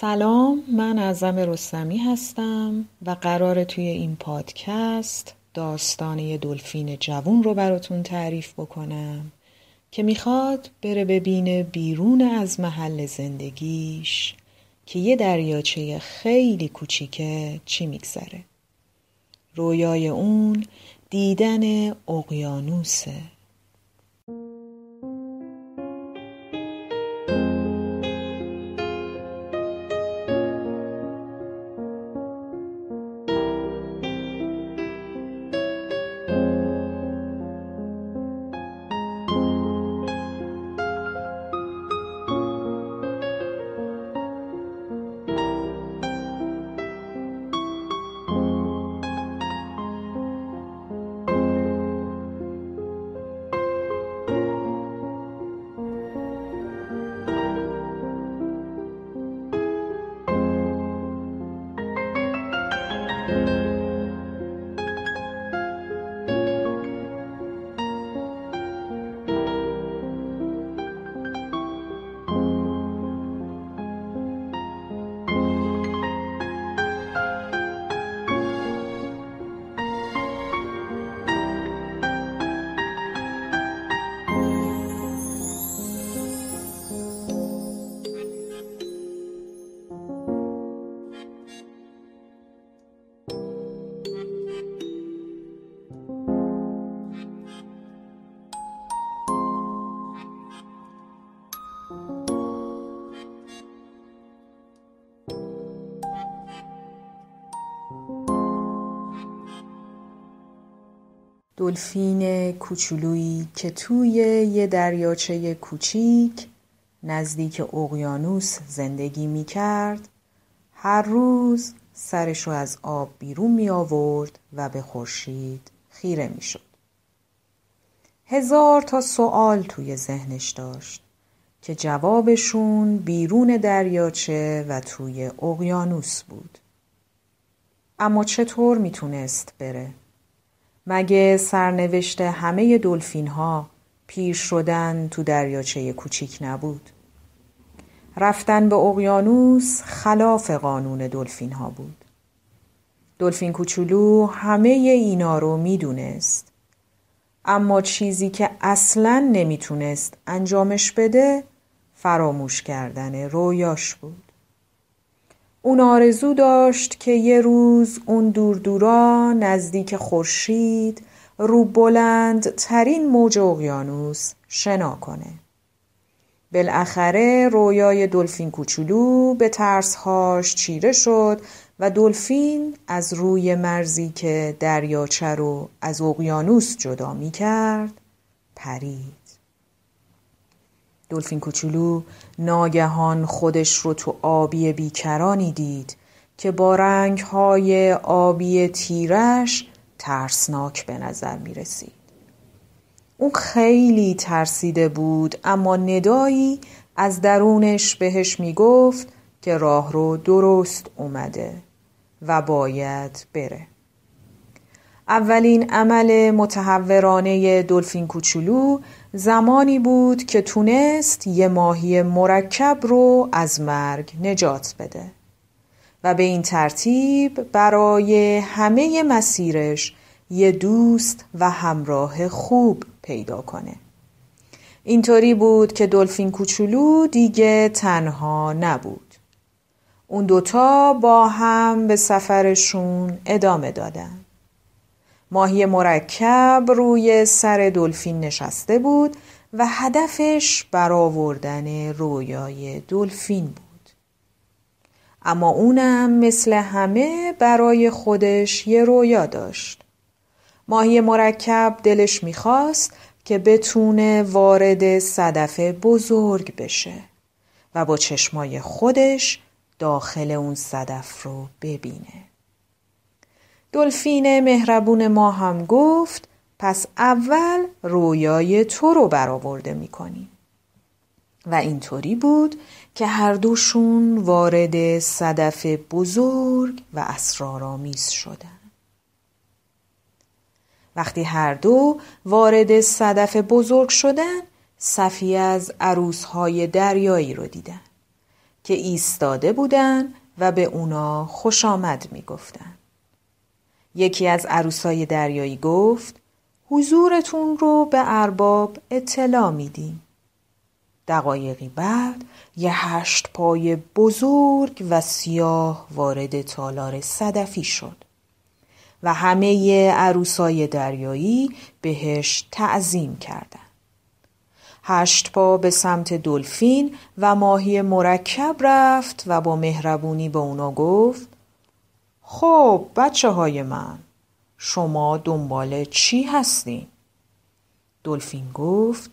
سلام، من اعظم رستمی هستم و قراره توی این پادکست داستان یه دلفین جوون رو براتون تعریف بکنم که میخواد بره ببینه بیرون از محل زندگیش که یه دریاچه خیلی کوچیکه چی میگذره. رویای اون دیدن اقیانوسه. دلفین کوچولویی که توی یه دریاچه کوچیک نزدیک اقیانوس زندگی می کرد، هر روز سرش رو از آب بیرون می آورد و به خورشید خیره می شد. 1000 تا سوال توی ذهنش داشت که جوابشون بیرون دریاچه و توی اقیانوس بود. اما چطور می تونست بره؟ مگه سرنوشت همه دلفین ها پیر شدن تو دریاچه کوچیک نبود؟ رفتن به اقیانوس خلاف قانون دلفین ها بود. دلفین کوچولو همه اینا رو میدونست، اما چیزی که اصلاً نمیتونست انجامش بده فراموش کردن رویاش بود. اون آرزو داشت که یه روز اون دور دورا نزدیک خورشید رو بلند ترین موج اقیانوس شنا کنه. بالاخره رویای دلفین کوچولو به ترسهاش چیره شد و دلفین از روی مرزی که دریاچه رو از اقیانوس جدا می کرد پرید. دلفین کوچولو ناگهان خودش رو تو آبی بیکرانی دید که با رنگ‌های آبی تیرش ترسناک به نظر می رسید. اون خیلی ترسیده بود، اما ندایی از درونش بهش می گفت که راه رو درست اومده و باید بره. اولین عمل متحورانه دلفین کوچولو زمانی بود که تونست یه ماهی مرکب رو از مرگ نجات بده و به این ترتیب برای همه مسیرش یه دوست و همراه خوب پیدا کنه. اینطوری بود که دلفین کوچولو دیگه تنها نبود. اون دوتا با هم به سفرشون ادامه دادن. ماهی مرکب روی سر دلفین نشسته بود و هدفش برآوردن رویای دلفین بود. اما اونم مثل همه برای خودش یه رویا داشت. ماهی مرکب دلش می‌خواست که بتونه وارد صدف بزرگ بشه و با چشمای خودش داخل اون صدف رو ببینه. دلفین مهربون ما هم گفت پس اول رویای تو رو برآورده می‌کنی. و اینطوری بود که هر دوشون وارد صدف بزرگ و اسرارآمیز شدن. وقتی هر دو وارد صدف بزرگ شدن، صفی از عروس‌های دریایی رو دیدن که ایستاده بودن و به اونا خوش آمد می گفتن. یکی از عروسای دریایی گفت حضورتون رو به ارباب اطلاع میدیم. دقایقی بعد یه 8 پای بزرگ و سیاه وارد تالار صدفی شد و همه عروسای دریایی بهش تعظیم کردند. 8 پا به سمت دلفین و ماهی مرکب رفت و با مهربونی به اونا گفت خب بچه های من، شما دنبال چی هستین؟ دلفین گفت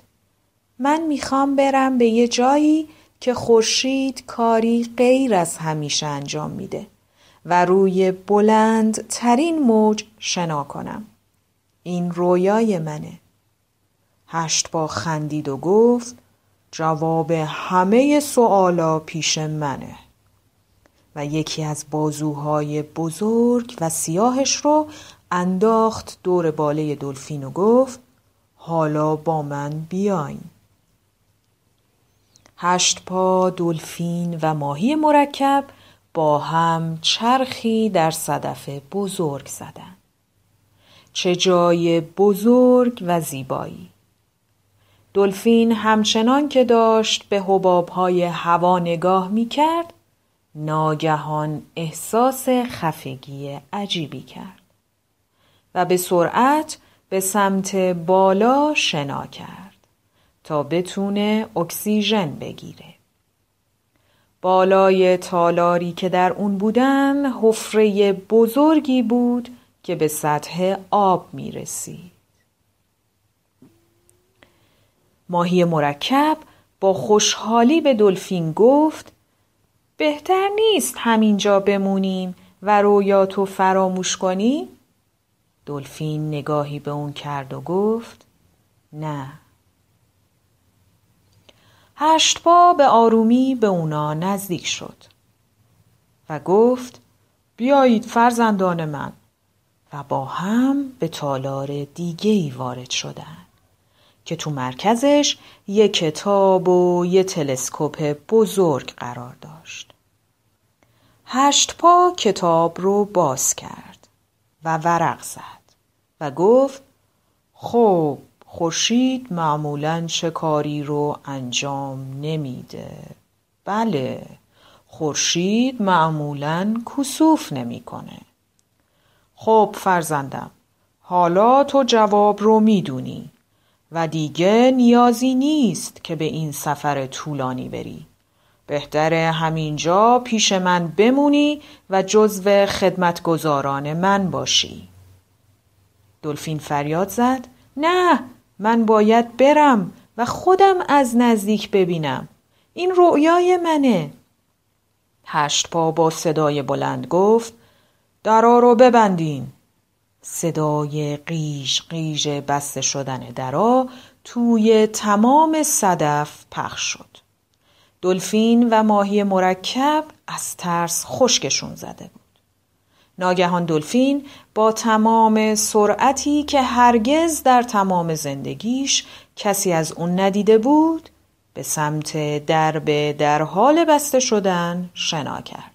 من میخوام برم به یه جایی که خورشید کاری غیر از همیشه انجام میده و روی بلند ترین موج شنا کنم. این رویای منه. 8 پا خندید و گفت جواب همه سوالا پیش منه. و یکی از بازوهای بزرگ و سیاهش رو انداخت دور باله دلفین و گفت حالا با من بیاین. 8 پا، دلفین و ماهی مرکب با هم چرخی در صدف بزرگ زدن. چه جای بزرگ و زیبایی! دلفین همچنان که داشت به حبابهای هوا نگاه می کرد، ناگهان احساس خفگی عجیبی کرد و به سرعت به سمت بالا شنا کرد تا بتونه اکسیژن بگیره. بالای تالاری که در اون بودن حفره بزرگی بود که به سطح آب می رسید. ماهی مرکب با خوشحالی به دلفین گفت بهتر نیست همینجا بمونیم و رویاتو فراموش کنی؟ دلفین نگاهی به اون کرد و گفت نه. 8 پا به آرومی به اونا نزدیک شد و گفت بیایید فرزندان من، و با هم به تالار دیگه‌ای وارد شدند که تو مرکزش یه کتاب و یه تلسکوپ بزرگ قرار داشت. 8 پا کتاب رو باز کرد و ورق زد و گفت خب خورشید معمولاً چه کاری رو انجام نمیده؟ بله، خورشید معمولاً کسوف نمیکنه. خب فرزندم، حالا تو جواب رو میدونی و دیگه نیازی نیست که به این سفر طولانی بری. بهتره همینجا پیش من بمونی و جزو خدمتگزاران من باشی. دلفین فریاد زد نه، من باید برم و خودم از نزدیک ببینم. این رؤیای منه. 8 پا با صدای بلند گفت درا رو ببندین. صدای قیش قیش بسته شدن درا توی تمام صدف پخش شد. دلفین و ماهی مرکب از ترس خشکشون زده بود. ناگهان دلفین با تمام سرعتی که هرگز در تمام زندگیش کسی از اون ندیده بود، به سمت درب در حال بسته شدن شنا کرد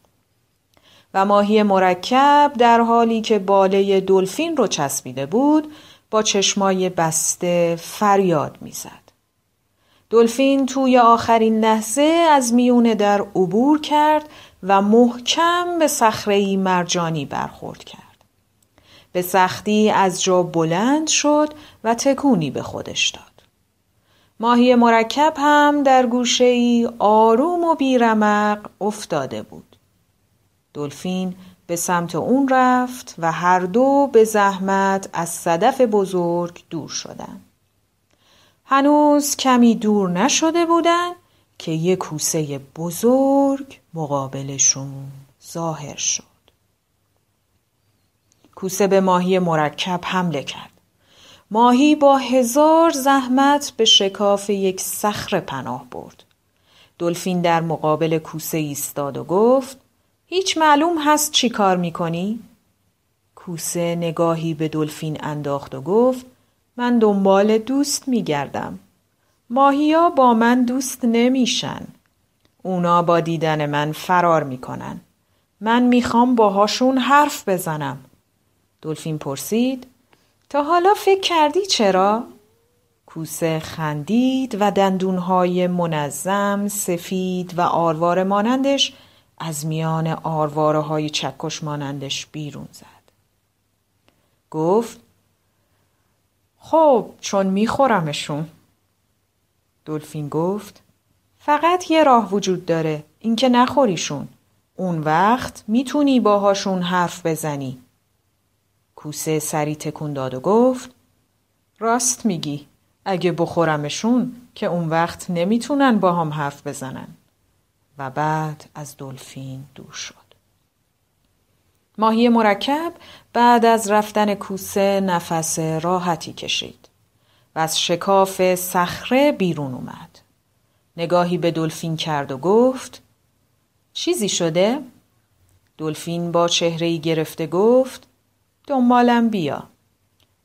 و ماهی مرکب در حالی که باله دلفین رو چسبیده بود با چشمای بسته فریاد میزد. دلفین توی آخرین لحظه از میون در عبور کرد و محکم به صخره‌ای مرجانی برخورد کرد. به سختی از جا بلند شد و تکونی به خودش داد. ماهی مرکب هم در گوشه‌ای آروم و بیرمق افتاده بود. دلفین به سمت اون رفت و هر دو به زحمت از صدف بزرگ دور شدند. هنوز کمی دور نشده بودند که یک کوسه بزرگ مقابلشون ظاهر شد. کوسه به ماهی مرکب حمله کرد. ماهی با 1000 زحمت به شکاف یک صخره پناه برد. دلفین در مقابل کوسه ایستاد و گفت هیچ معلوم هست چی کار میکنی؟ کوسه نگاهی به دلفین انداخت و گفت من دنبال دوست میگردم. ماهیا با من دوست نمیشن. اونا با دیدن من فرار میکنن. من میخوام باهاشون حرف بزنم. دلفین پرسید: تا حالا فکر کردی چرا؟ کوسه خندید و دندونهای منظم، سفید و آروار مانندش از میان آروارهای چکش مانندش بیرون زد. گفت: خب چون میخورمشون. دلفین گفت: فقط یه راه وجود داره، این که نخوریشون. اون وقت میتونی باهاشون حرف بزنی. کوسه سری تکون داد و گفت: راست میگی، اگه بخورمشون که اون وقت نمیتونن با هم حرف بزنن. و بعد از دلفین دور شد. ماهی مرکب بعد از رفتن کوسه نفس راحتی کشید و از شکاف صخره بیرون اومد. نگاهی به دلفین کرد و گفت: چیزی شده؟ دلفین با چهره‌ای گرفته گفت: دنبالم بیا.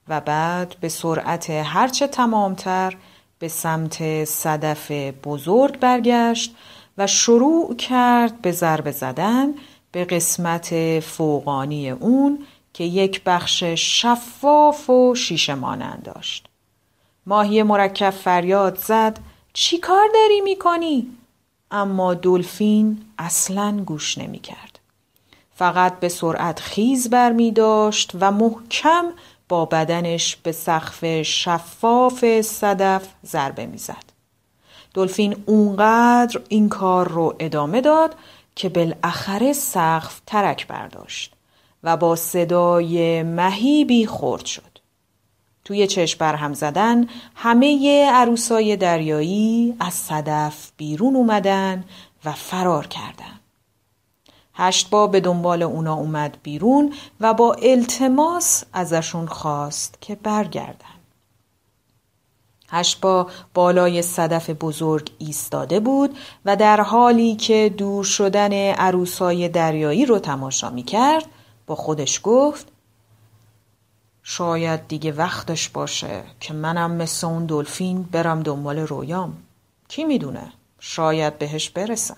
و بعد به سرعت هرچه تمامتر به سمت صدف بزرگ برگشت و شروع کرد به ضربه زدن به قسمت فوقانی اون که یک بخش شفاف و شیشه مانند داشت. ماهی مرکب فریاد زد: چی کار داری میکنی؟ اما دلفین اصلاً گوش نمیکرد. فقط به سرعت خیز برمی داشت و محکم با بدنش به سقف شفاف صدف ضربه میزد. دلفین اونقدر این کار رو ادامه داد که بالاخره سقف ترک برداشت و با صدای مهیبی خرد شد. توی چشم برهم زدن همه عروسای دریایی از صدف بیرون اومدن و فرار کردن. هشت‌پا به دنبال اونا اومد بیرون و با التماس ازشون خواست که برگردن. هشت‌پا بالای صدف بزرگ ایستاده بود و در حالی که دور شدن عروسای دریایی رو تماشا می‌کرد با خودش گفت: شاید دیگه وقتش باشه که منم مثل اون دلفین برم دنبال رویام. کی میدونه؟ شاید بهش برسم.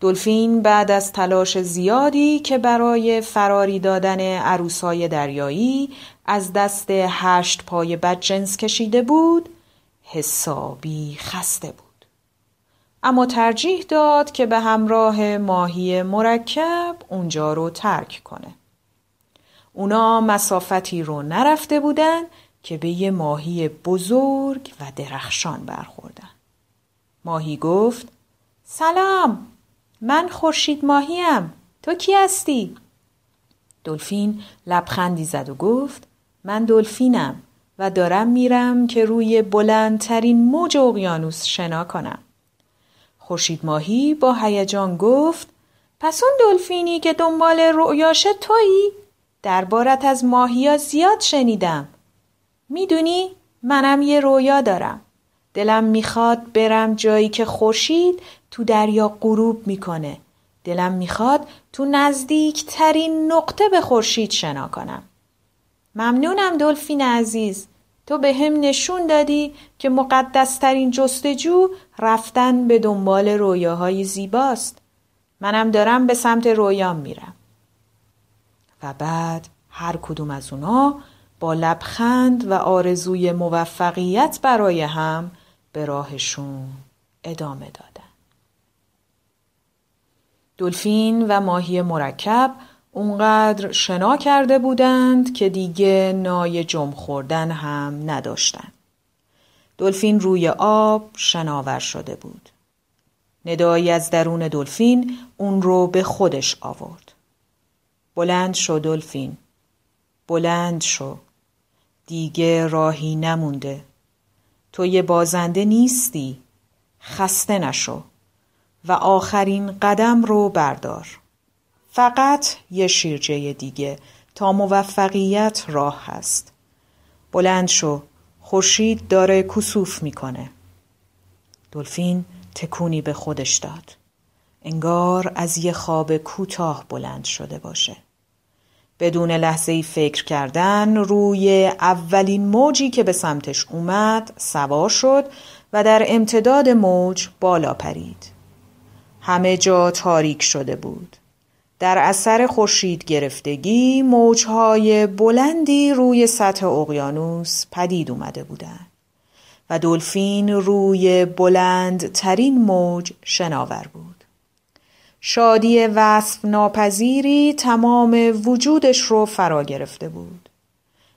دلفین بعد از تلاش زیادی که برای فراری دادن عروسای دریایی از دست هشت پای بدجنس کشیده بود، حسابی خسته بود. اما ترجیح داد که به همراه ماهی مرکب اونجا رو ترک کنه. اونا مسافتی رو نرفته بودن که به یه ماهی بزرگ و درخشان برخوردن. ماهی گفت: سلام، من خورشید ماهیم. تو کی هستی؟ دلفین لبخندی زد و گفت: من دلفینم و دارم میرم که روی بلندترین موج اقیانوس شنا کنم. خورشید ماهی با هیجان گفت: پس اون دلفینی که دنبال رؤیاشه تویی؟ دربارت از ماهیا زیاد شنیدم. میدونی منم یه رویا دارم. دلم میخواد برم جایی که خورشید تو دریا غروب میکنه. دلم میخواد تو نزدیکترین نقطه به خورشید شنا کنم. ممنونم دلفین عزیز. تو به هم نشون دادی که مقدسترین جستجو رفتن به دنبال رویاهای زیباست. منم دارم به سمت رویام میرم. و بعد هر کدوم از اونا با لبخند و آرزوی موفقیت برای هم به راهشون ادامه دادن. دلفین و ماهی مرکب اونقدر شنا کرده بودند که دیگه نای جم خوردن هم نداشتن. دلفین روی آب شناور شده بود. ندایی از درون دلفین اون رو به خودش آورد. بلند شو دلفین، بلند شو، دیگه راهی نمونده. تو یه بازنده نیستی، خسته نشو و آخرین قدم رو بردار. فقط یه شیرجه دیگه تا موفقیت راه هست. بلند شو، خورشید داره کسوف میکنه. دلفین تکونی به خودش داد. انگار از یه خواب کوتاه بلند شده باشه. بدون لحظه‌ای فکر کردن روی اولین موجی که به سمتش اومد سوار شد و در امتداد موج بالا پرید. همه جا تاریک شده بود. در اثر خورشید گرفتگی موجهای بلندی روی سطح اقیانوس پدید آمده بودند و دلفین روی بلندترین موج شناور بود. شادی وصف ناپذیری تمام وجودش رو فرا گرفته بود.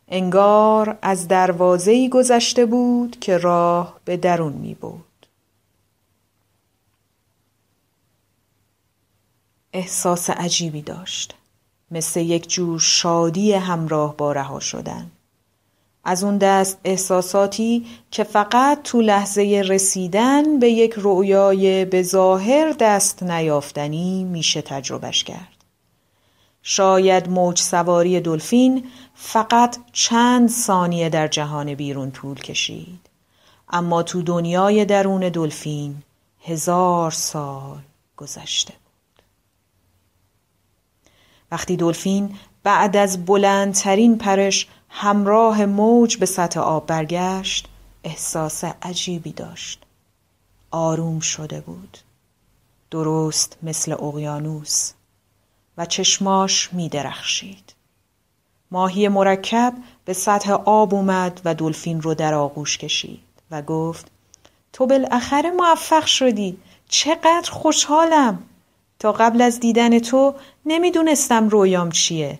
انگار از دروازه‌ای گذشته بود که راه به درون می بود. احساس عجیبی داشت، مثل یک جور شادی همراه با رها شدن. از اون دست احساساتی که فقط تو لحظه رسیدن به یک رؤیای به ظاهر دست نیافتنی میشه تجربهش کرد. شاید موج سواری دلفین فقط چند ثانیه در جهان بیرون طول کشید، اما تو دنیای درون دلفین 1000 سال گذشته بود. وقتی دلفین بعد از بلندترین پرش همراه موج به سطح آب برگشت، احساس عجیبی داشت. آروم شده بود، درست مثل اقیانوس، و چشماش می درخشید. ماهی مرکب به سطح آب اومد و دلفین رو در آغوش کشید و گفت: تو بالاخره موفق شدی، چقدر خوشحالم. تا قبل از دیدن تو نمیدونستم رویام چیه،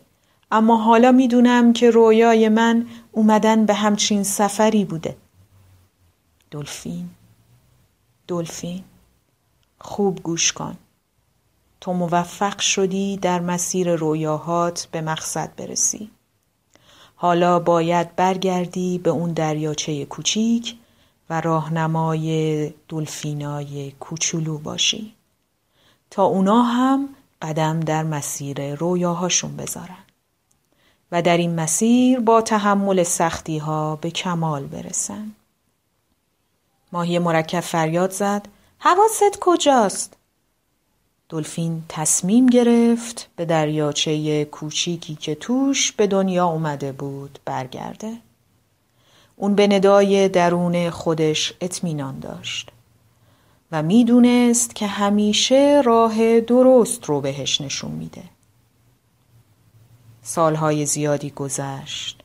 اما حالا میدونم که رویای من اومدن به همچین سفری بوده. دلفین خوب گوش کن، تو موفق شدی در مسیر رویاهات به مقصد برسی. حالا باید برگردی به اون دریاچه کوچیک و راهنمای دلفینای کوچولو باشی تا اونا هم قدم در مسیر رویاهاشون بذارن و در این مسیر با تحمل سختی ها به کمال برسن. ماهی مرکب فریاد زد: حواست کجاست؟ دلفین تصمیم گرفت به دریاچه کوچیکی که توش به دنیا اومده بود برگرده. اون به ندای درون خودش اطمینان داشت و میدونست که همیشه راه درست رو بهش نشون میده. سالهای زیادی گذشت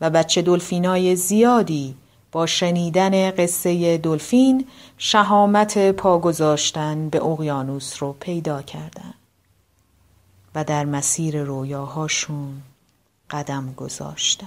و بچه دلفینای زیادی با شنیدن قصه دلفین شهامت پا گذاشتن به اقیانوس رو پیدا کردن و در مسیر رویاهاشون قدم گذاشتن.